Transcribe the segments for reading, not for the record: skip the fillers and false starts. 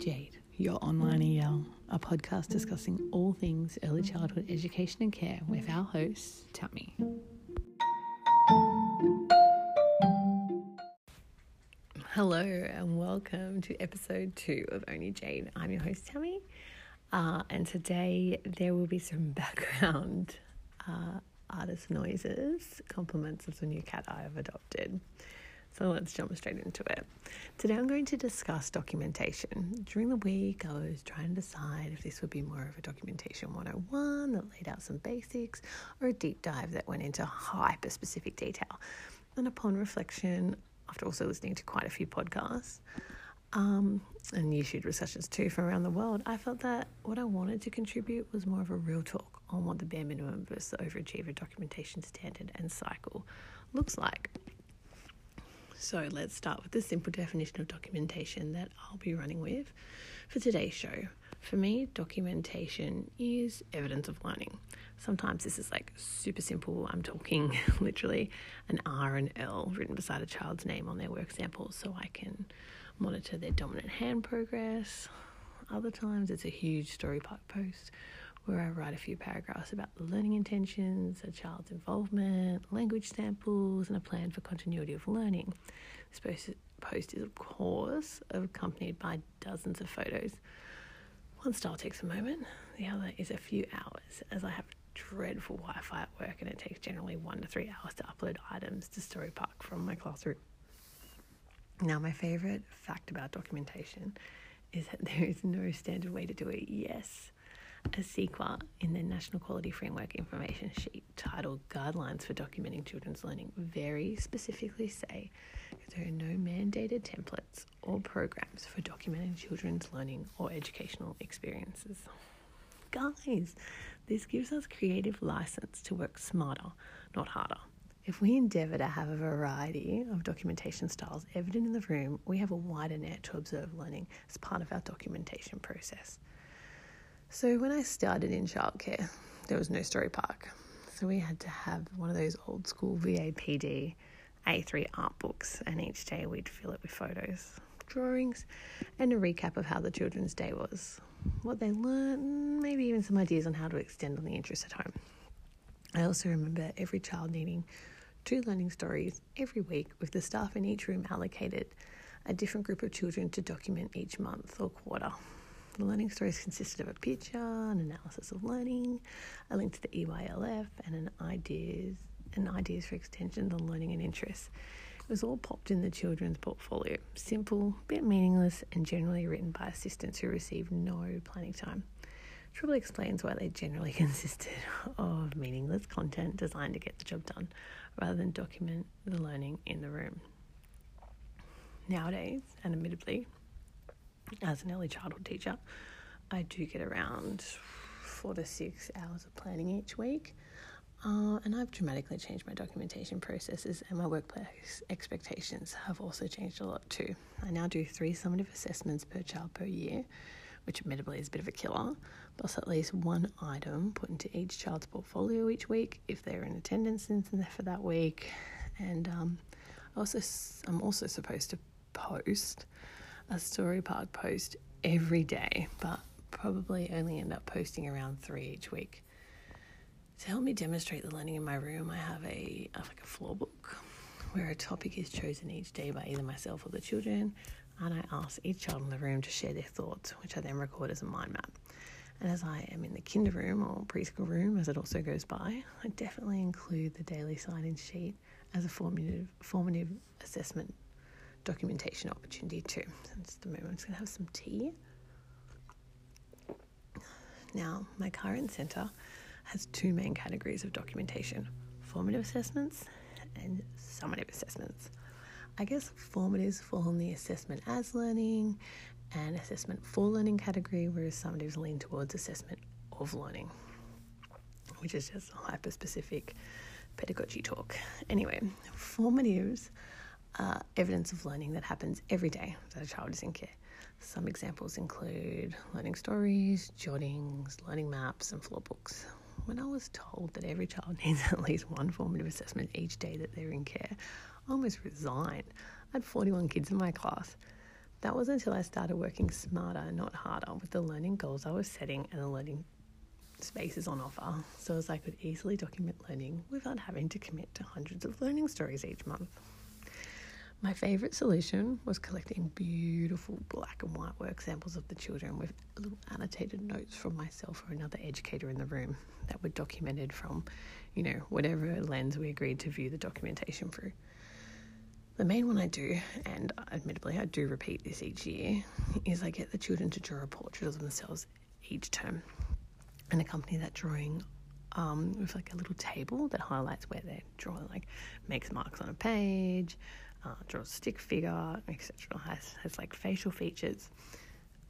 Jade, your online EL, a podcast discussing all things early childhood education and care with our host, Tammy. Hello and welcome to episode 2 of Only Jade. I'm your host, Tammy, and today there will be some background artist noises, compliments of the new cat I have adopted. So let's jump straight into it. Today I'm going to discuss documentation. During the week I was trying to decide if this would be more of a documentation 101 that laid out some basics, or a deep dive that went into hyper-specific detail. And upon reflection, after also listening to quite a few podcasts and YouTube researchers too from around the world, I felt that what I wanted to contribute was more of a real talk on what the bare minimum versus the overachiever documentation standard and cycle looks like. So let's start with the simple definition of documentation that I'll be running with for today's show. For me, documentation is evidence of learning. Sometimes this is like super simple. I'm talking literally an R and L written beside a child's name on their work samples so I can monitor their dominant hand progress. Other times it's a huge Storypark post where I write a few paragraphs about the learning intentions, a child's involvement, language samples, and a plan for continuity of learning. This post is, of course, accompanied by dozens of photos. One style takes a moment, the other is a few hours, as I have dreadful Wi-Fi at work and it takes generally 1 to 3 hours to upload items to Storypark from my classroom. Now, my favourite fact about documentation is that there is no standard way to do it. Yes, ACECQA, in their National Quality Framework information sheet titled Guidelines for Documenting Children's Learning, very specifically say that there are no mandated templates or programs for documenting children's learning or educational experiences. Guys, this gives us creative license to work smarter, not harder. If we endeavour to have a variety of documentation styles evident in the room, we have a wider net to observe learning as part of our documentation process. So when I started in childcare, there was no Storypark. So we had to have one of those old school VAPD A3 art books, and each day we'd fill it with photos, drawings, and a recap of how the children's day was, what they learned, maybe even some ideas on how to extend on the interest at home. I also remember every child needing 2 learning stories every week, with the staff in each room allocated a different group of children to document each month or quarter. The learning stories consisted of a picture, an analysis of learning, a link to the EYLF, and ideas for extensions on learning and interests. It was all popped in the children's portfolio, simple, a bit meaningless, and generally written by assistants who received no planning time. It probably explains why they generally consisted of meaningless content designed to get the job done, rather than document the learning in the room. Nowadays, and admittedly, as an early childhood teacher, I do get around 4 to 6 hours of planning each week, and I've dramatically changed my documentation processes, and my workplace expectations have also changed a lot too. I now do 3 summative assessments per child per year, which admittedly is a bit of a killer, plus at least one item put into each child's portfolio each week if they're in attendance for that week. And I'm also supposed to post a Storypark post every day, but probably only end up posting around 3 each week. To help me demonstrate the learning in my room, I have a floor book where a topic is chosen each day by either myself or the children, and I ask each child in the room to share their thoughts, which I then record as a mind map. And as I am in the kinder room, or preschool room as it also goes by, I definitely include the daily sign-in sheet as a formative assessment documentation opportunity too. Since the moment I'm just going to have some tea. Now, my current centre has 2 main categories of documentation: formative assessments and summative assessments. I guess formatives fall in the assessment as learning and assessment for learning category, whereas summatives lean towards assessment of learning, which is just hyper-specific pedagogy talk. Anyway, formatives are evidence of learning that happens every day that a child is in care. Some examples include learning stories, jottings, learning maps, and floor books. When I was told that every child needs at least one formative assessment each day that they're in care, I almost resigned. I had 41 kids in my class. That was until I started working smarter, not harder, with the learning goals I was setting and the learning spaces on offer, so as I could easily document learning without having to commit to hundreds of learning stories each month. My favourite solution was collecting beautiful black and white work samples of the children with little annotated notes from myself or another educator in the room that were documented from, whatever lens we agreed to view the documentation through. The main one I do, and admittedly I do repeat this each year, is I get the children to draw a portrait of themselves each term and accompany that drawing with a little table that highlights where they're drawing, makes marks on a page, draws a stick figure, etc. Has facial features.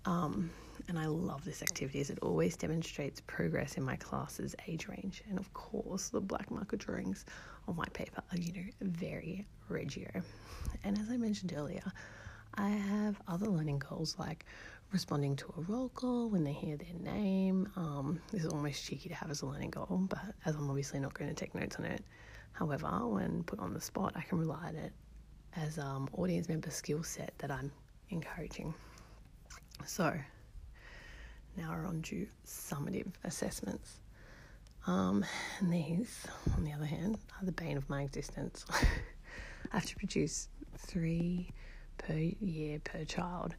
And I love this activity as it always demonstrates progress in my class's age range. And of course, the black marker drawings on white paper are, very Reggio. And as I mentioned earlier, I have other learning goals like responding to a roll call when they hear their name. This is almost cheeky to have as a learning goal, but as I'm obviously not going to take notes on it. However, when put on the spot, I can rely on it as audience member skill set that I'm encouraging. So now we're on to summative assessments. And these, on the other hand, are the bane of my existence. I have to produce 3 per year per child.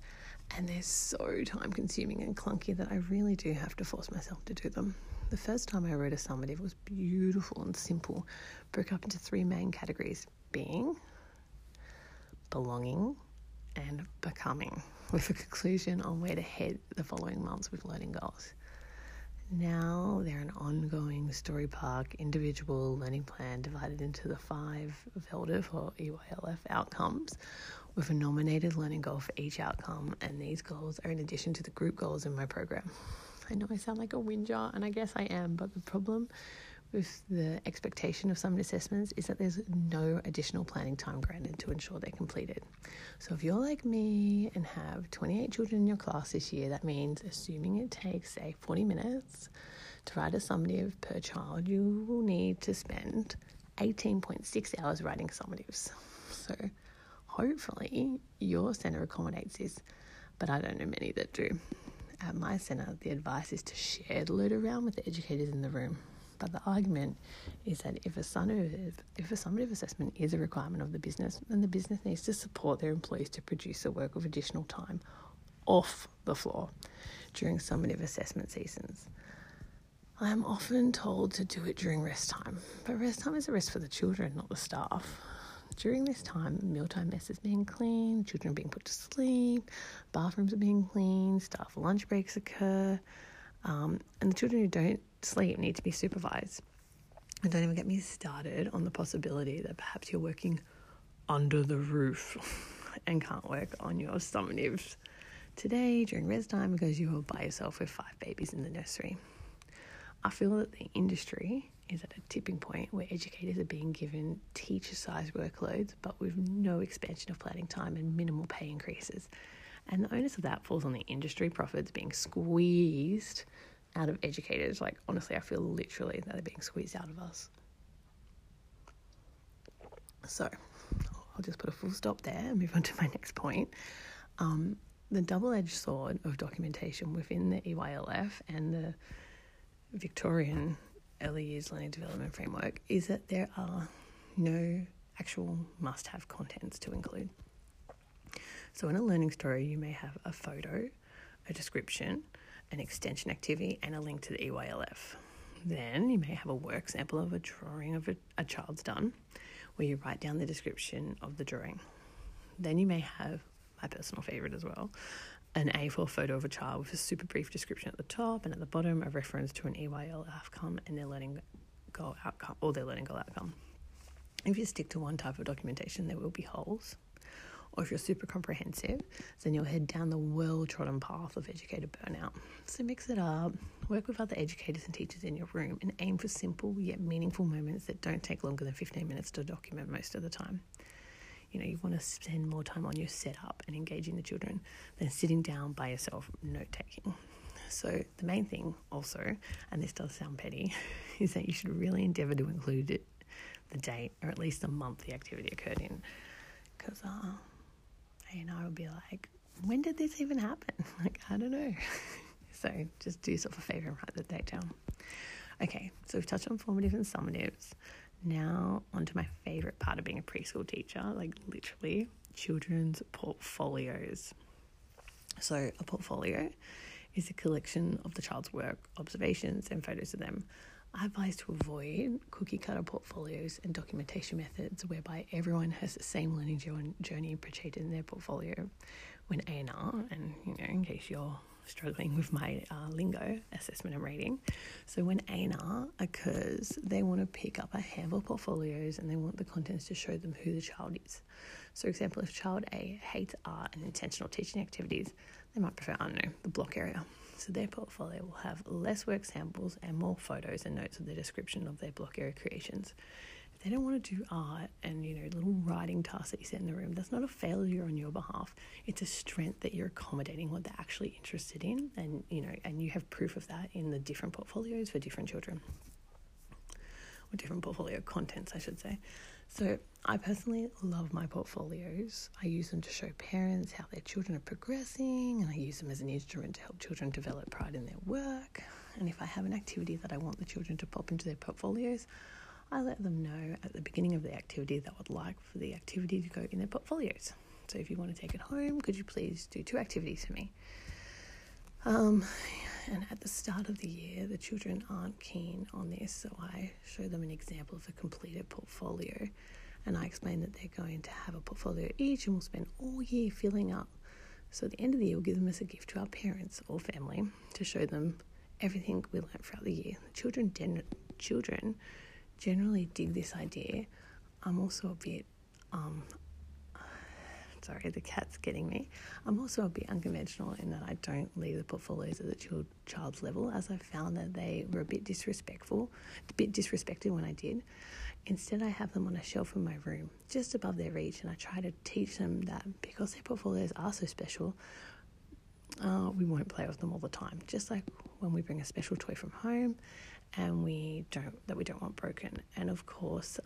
And they're so time-consuming and clunky that I really do have to force myself to do them. The first time I wrote a summative was beautiful and simple, broke up into 3 main categories, being, belonging, and becoming, with a conclusion on where to head the following months with learning goals. Now they're an ongoing Storypark individual learning plan divided into the 5 VELDEF or EYLF outcomes, with a nominated learning goal for each outcome, and these goals are in addition to the group goals in my program. I know I sound like a whinger, and I guess I am, but the problem with the expectation of summative assessments is that there's no additional planning time granted to ensure they're completed. So if you're like me and have 28 children in your class this year, that means, assuming it takes, say, 40 minutes to write a summative per child, you will need to spend 18.6 hours writing summatives. So hopefully your centre accommodates this, but I don't know many that do. At my centre, the advice is to share the load around with the educators in the room. But the argument is that if a summative assessment is a requirement of the business, then the business needs to support their employees to produce the work of additional time off the floor during summative assessment seasons. I am often told to do it during rest time, but rest time is a rest for the children, not the staff. During this time, mealtime messes being cleaned, children are being put to sleep, bathrooms are being cleaned, staff lunch breaks occur, and the children who don't sleep need to be supervised. And don't even get me started on the possibility that perhaps you're working under the roof and can't work on your summatives today during res time because you are by yourself with 5 babies in the nursery. I feel that the industry is at a tipping point where educators are being given teacher-sized workloads but with no expansion of planning time and minimal pay increases. And the onus of that falls on the industry profits being squeezed out of educators. Honestly, I feel literally that they're being squeezed out of us. So I'll just put a full stop there and move on to my next point. The double-edged sword of documentation within the EYLF and the Victorian Early Years Learning Development Framework is that there are no actual must-have contents to include. So in a learning story, you may have a photo, a description, an extension activity, and a link to the EYLF. Then you may have a work sample of a drawing of a child's done, where you write down the description of the drawing. Then you may have, my personal favourite as well, an A4 photo of a child with a super brief description at the top, and at the bottom a reference to an EYLF outcome and their learning goal outcome, or their learning goal outcome. If you stick to one type of documentation, there will be holes. Or if you're super comprehensive, then you'll head down the well-trodden path of educator burnout. So mix it up, work with other educators and teachers in your room, and aim for simple yet meaningful moments that don't take longer than 15 minutes to document most of the time. You want to spend more time on your setup and engaging the children than sitting down by yourself note-taking. So the main thing also, and this does sound petty, is that you should really endeavour to include it, the date or at least the month the activity occurred in. Because and I would be like, when did this even happen? Like, I don't know. So just do yourself a favour and write that date down. Okay, so we've touched on formatives and summatives. Now onto my favourite part of being a preschool teacher, like literally children's portfolios. So a portfolio is a collection of the child's work, observations and photos of them. I advise to avoid cookie-cutter portfolios and documentation methods whereby everyone has the same learning journey portrayed in their portfolio. When A&R, and you know, in case you're struggling with my lingo, assessment and rating. So when A&R occurs, they want to pick up a handful of portfolios and they want the contents to show them who the child is. So for example, if child A hates art and intentional teaching activities, they might prefer, I don't know, the block area. So their portfolio will have less work samples and more photos and notes of the description of their block area creations. If they don't want to do art and, you know, little writing tasks that you set in the room, that's not a failure on your behalf. It's a strength that you're accommodating what they're actually interested in, and, you know, and you have proof of that in the different portfolios for different children. Or different portfolio contents, I should say. So I personally love my portfolios. I use them to show parents how their children are progressing, and I use them as an instrument to help children develop pride in their work. And if I have an activity that I want the children to pop into their portfolios, I let them know at the beginning of the activity that I would like for the activity to go in their portfolios. So if you want to take it home, could you please do 2 activities for me? And at the start of the year, the children aren't keen on this, so I show them an example of a completed portfolio, and I explain that they're going to have a portfolio each and will spend all year filling up. So at the end of the year, we'll give them as a gift to our parents or family to show them everything we learnt throughout the year. The children generally dig this idea. I'm also a bit... sorry, the cat's getting me. I'm also a bit unconventional in that I don't leave the portfolios at the child's level, as I found that they were a bit disrespected when I did. Instead, I have them on a shelf in my room, just above their reach, and I try to teach them that because their portfolios are so special, we won't play with them all the time. Just like when we bring a special toy from home, and we don't want broken. And of course,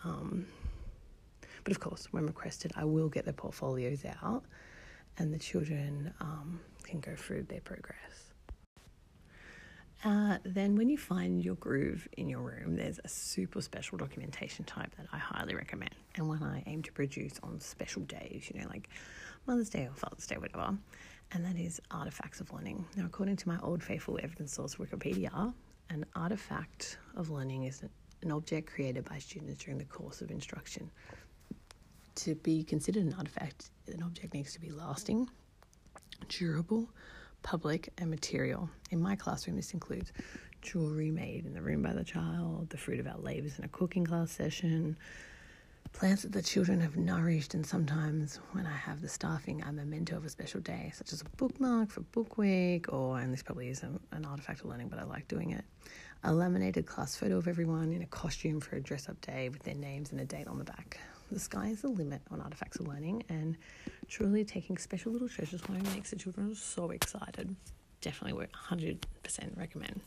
when requested, I will get the portfolios out and the children can go through their progress. Then when you find your groove in your room, there's a super special documentation type that I highly recommend, and one I aim to produce on special days, you know, like Mother's Day or Father's Day, whatever, and that is artifacts of learning. Now, according to my old faithful evidence source Wikipedia, an artifact of learning is an object created by students during the course of instruction. To be considered an artifact, an object needs to be lasting, durable, public and material. In my classroom, this includes jewellery made in the room by the child, the fruit of our labours in a cooking class session, plants that the children have nourished, and sometimes when I have the staffing, I'm a mentor of a special day, such as a bookmark for book week, or, and this probably isn't an artefact of learning, but I like doing it, a laminated class photo of everyone in a costume for a dress-up day with their names and a date on the back. The sky is the limit on artifacts of learning, and truly taking special little treasures home makes the children so excited. Definitely would 100% recommend.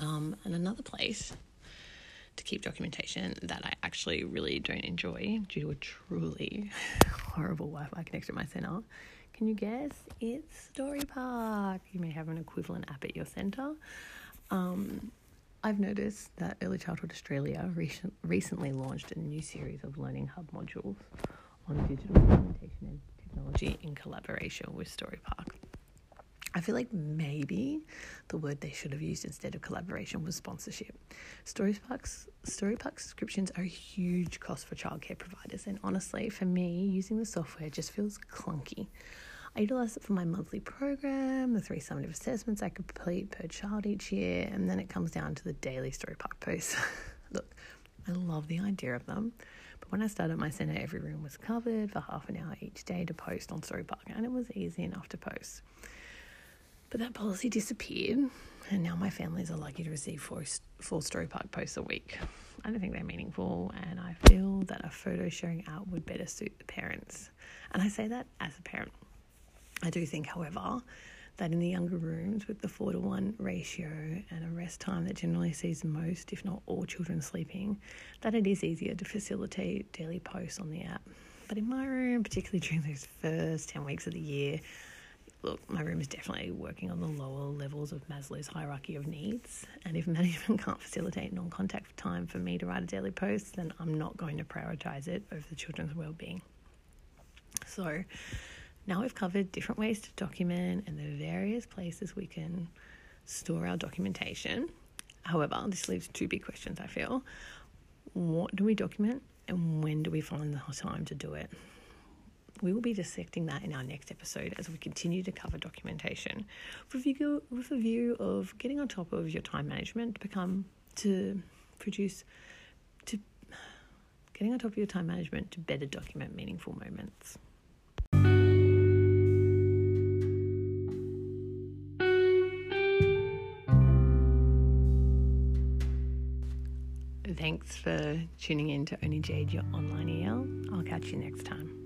And another place to keep documentation that I actually really don't enjoy due to a truly horrible Wi-Fi connection at my centre. Can you guess? It's Storypark. You may have an equivalent app at your centre. I've noticed that Early Childhood Australia recently launched a new series of Learning Hub modules on digital documentation and technology in collaboration with Storypark. I feel like maybe the word they should have used instead of collaboration was sponsorship. Storypark subscriptions are a huge cost for childcare providers, and honestly, for me, using the software just feels clunky. I utilise it for my monthly program, the 3 summative assessments I complete per child each year, and then it comes down to the daily Storypark posts. Look, I love the idea of them, but when I started my centre, every room was covered for half an hour each day to post on Storypark, and it was easy enough to post. But that policy disappeared, and now my families are lucky to receive 4 Storypark posts a week. I don't think they're meaningful, and I feel that a photo sharing out would better suit the parents. And I say that as a parent. I do think, however, that in the younger rooms with the 4-to-1 ratio and a rest time that generally sees most, if not all, children sleeping, that it is easier to facilitate daily posts on the app. But in my room, particularly during those first 10 weeks of the year, Look, my room is definitely working on the lower levels of Maslow's hierarchy of needs, and if management can't facilitate non-contact time for me to write a daily post, then I'm not going to prioritise it over the children's well-being. So now we've covered different ways to document and the various places we can store our documentation. However, this leaves two big questions, I feel. What do we document and when do we find the time to do it? We will be dissecting that in our next episode as we continue to cover documentation with a view of getting on top of your time management to better document meaningful moments. Thanks for tuning in to Only Jade, your online EL. I'll catch you next time.